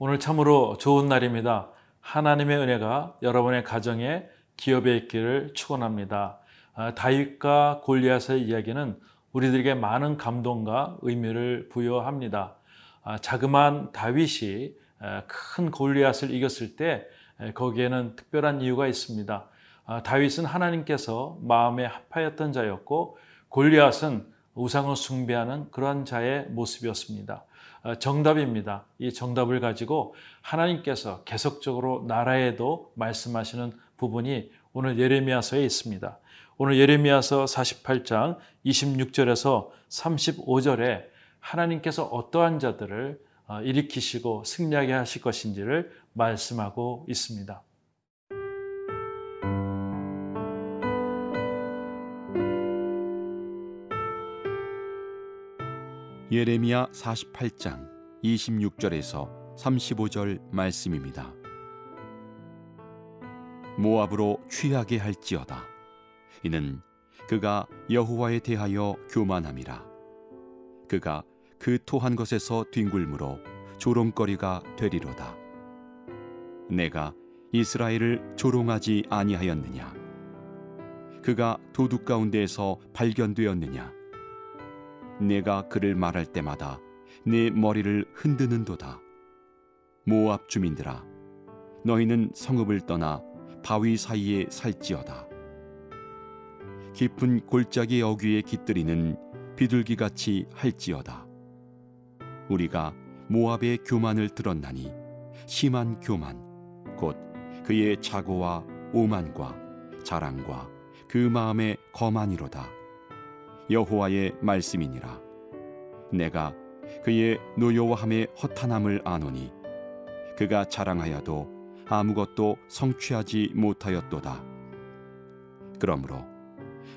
오늘 참으로 좋은 날입니다. 하나님의 은혜가 여러분의 가정에, 기업에 있기를 축원합니다. 다윗과 골리앗의 이야기는 우리들에게 많은 감동과 의미를 부여합니다. 자그마한 다윗이 큰 골리앗을 이겼을 때 거기에는 특별한 이유가 있습니다. 다윗은 하나님께서 마음에 합하였던 자였고 골리앗은 우상을 숭배하는 그러한 자의 모습이었습니다. 정답입니다. 이 정답을 가지고 하나님께서 계속적으로 나라에도 말씀하시는 부분이 오늘 예레미야서에 있습니다. 오늘 예레미야서 48장 26절에서 35절에 하나님께서 어떠한 자들을 일으키시고 승리하게 하실 것인지를 말씀하고 있습니다. 예레미야 48장 26절에서 35절 말씀입니다. 모압으로 취하게 할지어다. 이는 그가 여호와에 대하여 교만함이라. 그가 그 토한 것에서 뒹굴므로 조롱거리가 되리로다. 내가 이스라엘을 조롱하지 아니하였느냐? 그가 도둑 가운데에서 발견되었느냐? 내가 그를 말할 때마다 내 머리를 흔드는도다. 모압 주민들아, 너희는 성읍을 떠나 바위 사이에 살지어다. 깊은 골짜기 어귀에 깃들이는 비둘기같이 할지어다. 우리가 모압의 교만을 들었나니 심한 교만, 곧 그의 자고와 오만과 자랑과 그 마음의 거만이로다. 여호와의 말씀이니라. 내가 그의 노여워함의 허탄함을 아노니 그가 자랑하여도 아무것도 성취하지 못하였도다. 그러므로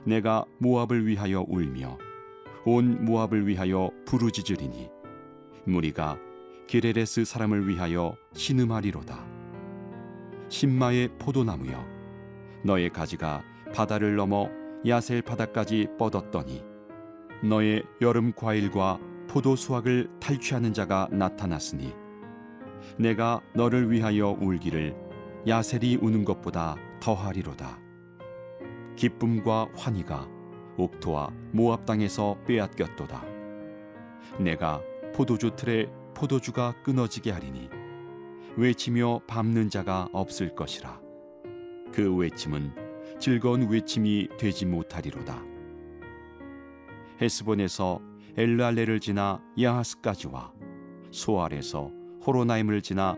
내가 모압을 위하여 울며 온 모압을 위하여 부르짖으리니 무리가 기레레스 사람을 위하여 신음하리로다. 신마의 포도나무여, 너의 가지가 바다를 넘어 야셀 바다까지 뻗었더니 너의 여름 과일과 포도 수확을 탈취하는 자가 나타났으니 내가 너를 위하여 울기를 야셀이 우는 것보다 더하리로다. 기쁨과 환희가 옥토와 모압 땅에서 빼앗겼도다. 내가 포도주 틀에 포도주가 끊어지게 하리니 외치며 밟는 자가 없을 것이라. 그 외침은 즐거운 외침이 되지 못하리로다. 헤스본에서 엘랄레를 지나 야하스까지와 소알에서 호로나임을 지나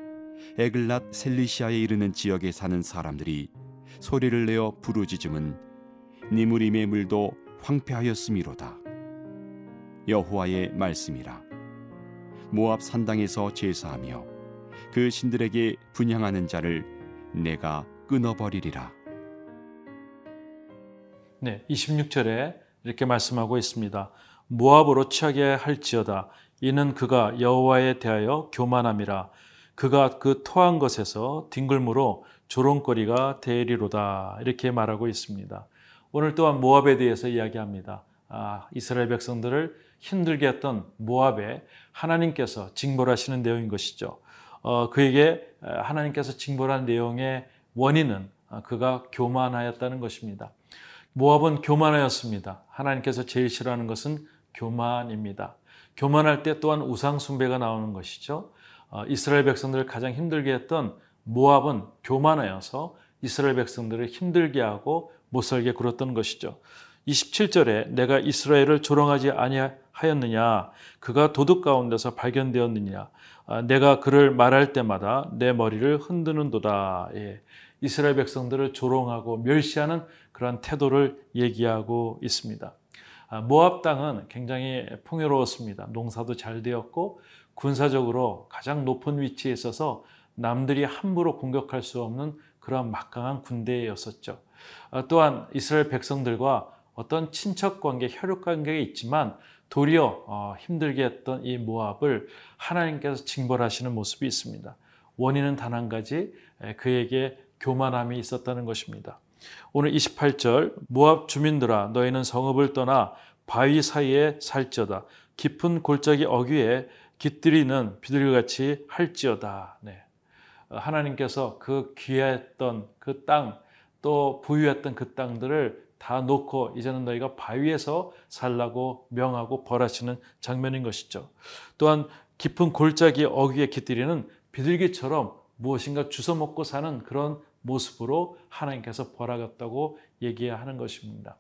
에글랏 셀리시아에 이르는 지역에 사는 사람들이 소리를 내어 부르짖음은 니므림의 물도 황폐하였음이로다. 여호와의 말씀이라. 모압 산당에서 제사하며 그 신들에게 분향하는 자를 내가 끊어버리리라. 네, 26절에 이렇게 말씀하고 있습니다. 모압으로 취하게 할지어다. 이는 그가 여호와에 대하여 교만함이라. 그가 그 토한 것에서 뒹굴므로 조롱거리가 되리로다. 이렇게 말하고 있습니다. 오늘 또한 모압에 대해서 이야기합니다. 이스라엘 백성들을 힘들게 했던 모압에 하나님께서 징벌하시는 내용인 것이죠. 그에게 하나님께서 징벌한 내용의 원인은 그가 교만하였다는 것입니다. 모압은 교만하였습니다. 하나님께서 제일 싫어하는 것은 교만입니다. 교만할 때 또한 우상 숭배가 나오는 것이죠. 이스라엘 백성들을 가장 힘들게 했던 모압은 교만하여서 이스라엘 백성들을 힘들게 하고 못 살게 굴었던 것이죠. 27절에 내가 이스라엘을 조롱하지 아니하였느냐? 그가 도둑 가운데서 발견되었느냐? 내가 그를 말할 때마다 내 머리를 흔드는도다. 예. 이스라엘 백성들을 조롱하고 멸시하는 그런 태도를 얘기하고 있습니다. 모압 땅은 굉장히 풍요로웠습니다. 농사도 잘 되었고 군사적으로 가장 높은 위치에 있어서 남들이 함부로 공격할 수 없는 그런 막강한 군대였었죠. 또한 이스라엘 백성들과 어떤 친척관계, 혈육관계가 있지만 도리어 힘들게 했던 이 모압을 하나님께서 징벌하시는 모습이 있습니다. 원인은 단 한 가지, 그에게 교만함이 있었다는 것입니다. 오늘 28절, 모압 주민들아, 너희는 성읍을 떠나 바위 사이에 살지어다. 깊은 골짜기 어귀에 깃들이는 비둘기같이 할지어다. 네. 하나님께서 그 귀했던 그 땅, 또 부유했던 그 땅들을 다 놓고 이제는 너희가 바위에서 살라고 명하고 벌하시는 장면인 것이죠. 또한 깊은 골짜기 어귀에 깃들이는 비둘기처럼 무엇인가 주워먹고 사는 그런 모습으로 하나님께서 벌하였다고 얘기하는 것입니다.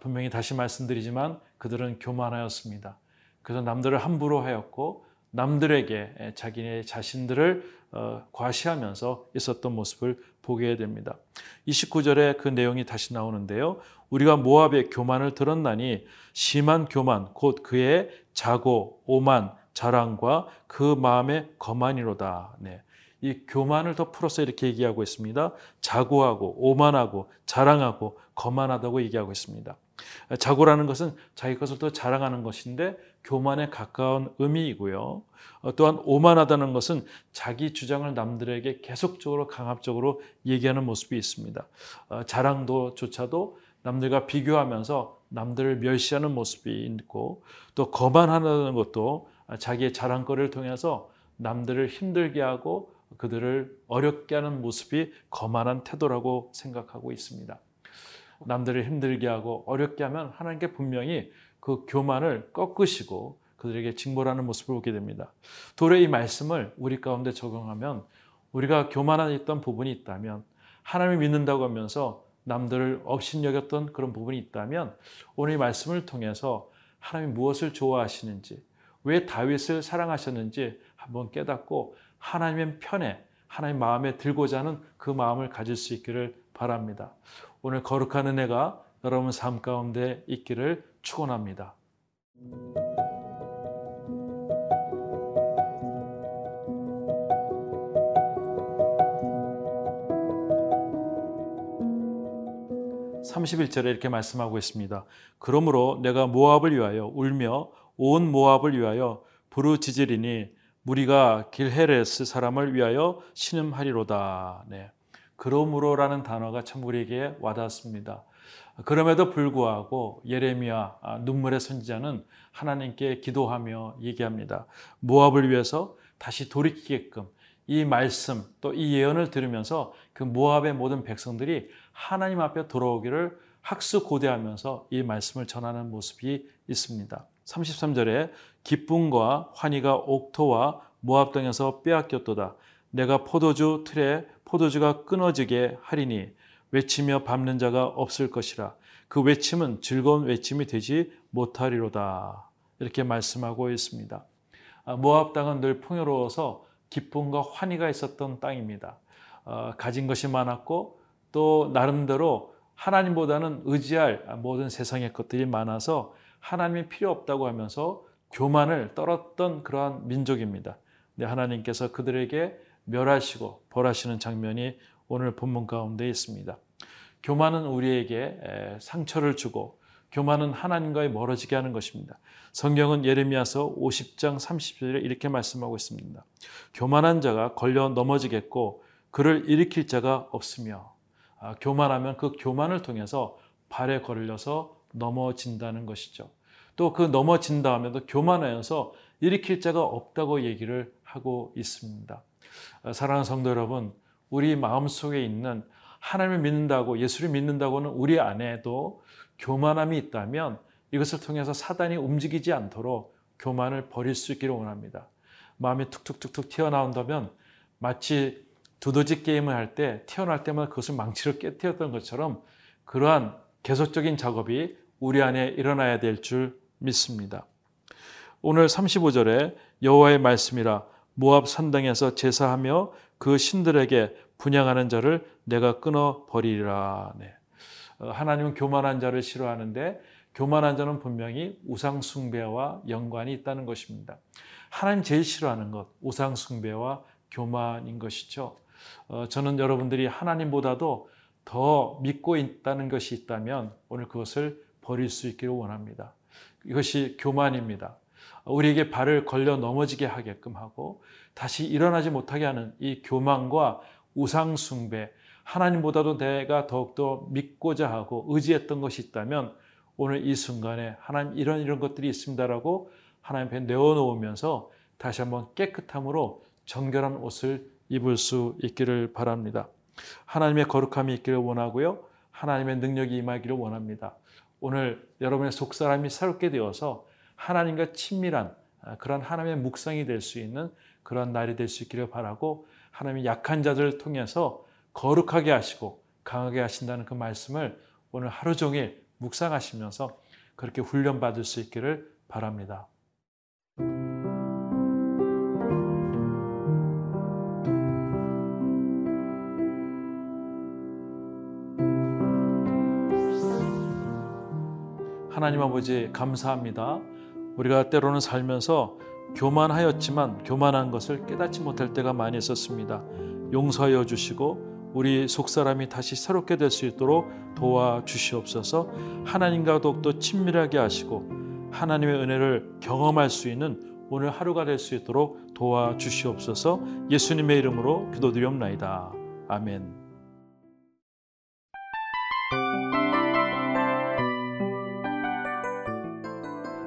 분명히 다시 말씀드리지만 그들은 교만하였습니다. 그래서 남들을 함부로 하였고 남들에게 자기네 자신들을 과시하면서 있었던 모습을 보게 됩니다. 29절에 그 내용이 다시 나오는데요. 우리가 모압의 교만을 들었나니 심한 교만 곧 그의 자고 오만 자랑과 그 마음의 거만이로다. 네. 이 교만을 더 풀어서 이렇게 얘기하고 있습니다. 자고하고 오만하고 자랑하고 거만하다고 얘기하고 있습니다. 자고라는 것은 자기 것을 더 자랑하는 것인데 교만에 가까운 의미이고요. 또한 오만하다는 것은 자기 주장을 남들에게 계속적으로 강압적으로 얘기하는 모습이 있습니다. 자랑조차도 남들과 비교하면서 남들을 멸시하는 모습이 있고 또 거만하다는 것도 자기의 자랑거리를 통해서 남들을 힘들게 하고 그들을 어렵게 하는 모습이 거만한 태도라고 생각하고 있습니다. 남들을 힘들게 하고 어렵게 하면 하나님께 분명히 그 교만을 꺾으시고 그들에게 징벌하는 모습을 보게 됩니다. 도리어 이 말씀을 우리 가운데 적용하면 우리가 교만했던 부분이 있다면 하나님을 믿는다고 하면서 남들을 업신여겼던 그런 부분이 있다면 오늘 이 말씀을 통해서 하나님이 무엇을 좋아하시는지 왜 다윗을 사랑하셨는지 한번 깨닫고 하나님의 편에 하나님 마음에 들고자 하는 그 마음을 가질 수 있기를 바랍니다. 오늘 거룩한 은혜가 여러분 삶 가운데 있기를 축원합니다. 삼십일 절에 이렇게 말씀하고 있습니다. 그러므로 내가 모압을 위하여 울며 온 모압을 위하여 부르짖으리니 무리가 길헤레스 사람을 위하여 신음하리로다. 네. 그러므로라는 단어가 참 우리에게 와닿습니다. 그럼에도 불구하고 예레미야 눈물의 선지자는 하나님께 기도하며 얘기합니다. 모압을 위해서 다시 돌이키게끔 이 말씀 또 이 예언을 들으면서 그 모압의 모든 백성들이 하나님 앞에 돌아오기를 학수고대하면서 이 말씀을 전하는 모습이 있습니다. 33절에 기쁨과 환희가 옥토와 모압 땅에서 빼앗겼도다. 내가 포도주 틀에 포도주가 끊어지게 하리니 외치며 밟는 자가 없을 것이라. 그 외침은 즐거운 외침이 되지 못하리로다. 이렇게 말씀하고 있습니다. 모압 땅은 늘 풍요로워서 기쁨과 환희가 있었던 땅입니다. 가진 것이 많았고 또 나름대로 하나님보다는 의지할 모든 세상의 것들이 많아서 하나님이 필요 없다고 하면서 교만을 떨었던 그러한 민족입니다. 근데 하나님께서 그들에게 멸하시고 벌하시는 장면이 오늘 본문 가운데 있습니다. 교만은 우리에게 상처를 주고 교만은 하나님과의 멀어지게 하는 것입니다. 성경은 예레미야서 50장 30절에 이렇게 말씀하고 있습니다. 교만한 자가 걸려 넘어지겠고 그를 일으킬 자가 없으며 교만하면 그 교만을 통해서 발에 걸려서 넘어진다는 것이죠. 또 그 넘어진 다음에도 교만하여서 일으킬 자가 없다고 얘기를 하고 있습니다. 사랑하는 성도 여러분, 우리 마음속에 있는 하나님을 믿는다고 예수를 믿는다고는 우리 안에도 교만함이 있다면 이것을 통해서 사단이 움직이지 않도록 교만을 버릴 수 있기를 원합니다. 마음이 툭툭툭툭 튀어나온다면 마치 두더지 게임을 할 때 튀어나올 때마다 그것을 망치로 깨뜨렸던 것처럼 그러한 계속적인 작업이 우리 안에 일어나야 될 줄 믿습니다. 오늘 35절에 여호와의 말씀이라 모압 산당에서 제사하며 그 신들에게 분향하는 자를 내가 끊어버리리라. 네. 하나님은 교만한 자를 싫어하는데 교만한 자는 분명히 우상숭배와 연관이 있다는 것입니다. 하나님 제일 싫어하는 것, 우상숭배와 교만인 것이죠. 저는 여러분들이 하나님보다도 더 믿고 있다는 것이 있다면 오늘 그것을 버릴 수 있기를 원합니다. 이것이 교만입니다. 우리에게 발을 걸려 넘어지게 하게끔 하고 다시 일어나지 못하게 하는 이 교만과 우상숭배, 하나님보다도 내가 더욱더 믿고자 하고 의지했던 것이 있다면 오늘 이 순간에 하나님 이런 것들이 있습니다라고 하나님 앞에 내어놓으면서 다시 한번 깨끗함으로 정결한 옷을 입을 수 있기를 바랍니다. 하나님의 거룩함이 있기를 원하고요. 하나님의 능력이 임하기를 원합니다. 오늘 여러분의 속사람이 새롭게 되어서 하나님과 친밀한 그런 하나님의 묵상이 될 수 있는 그런 날이 될 수 있기를 바라고, 하나님의 약한 자들을 통해서 거룩하게 하시고 강하게 하신다는 그 말씀을 오늘 하루 종일 묵상하시면서 그렇게 훈련받을 수 있기를 바랍니다. 하나님 아버지 감사합니다. 우리가 때로는 살면서 교만하였지만 교만한 것을 깨닫지 못할 때가 많이 있었습니다. 용서하여 주시고 우리 속사람이 다시 새롭게 될 수 있도록 도와주시옵소서. 하나님과 더욱더 친밀하게 하시고 하나님의 은혜를 경험할 수 있는 오늘 하루가 될 수 있도록 도와주시옵소서. 예수님의 이름으로 기도드리옵나이다. 아멘.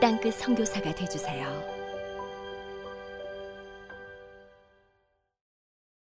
땅끝 선교사가 되어주세요.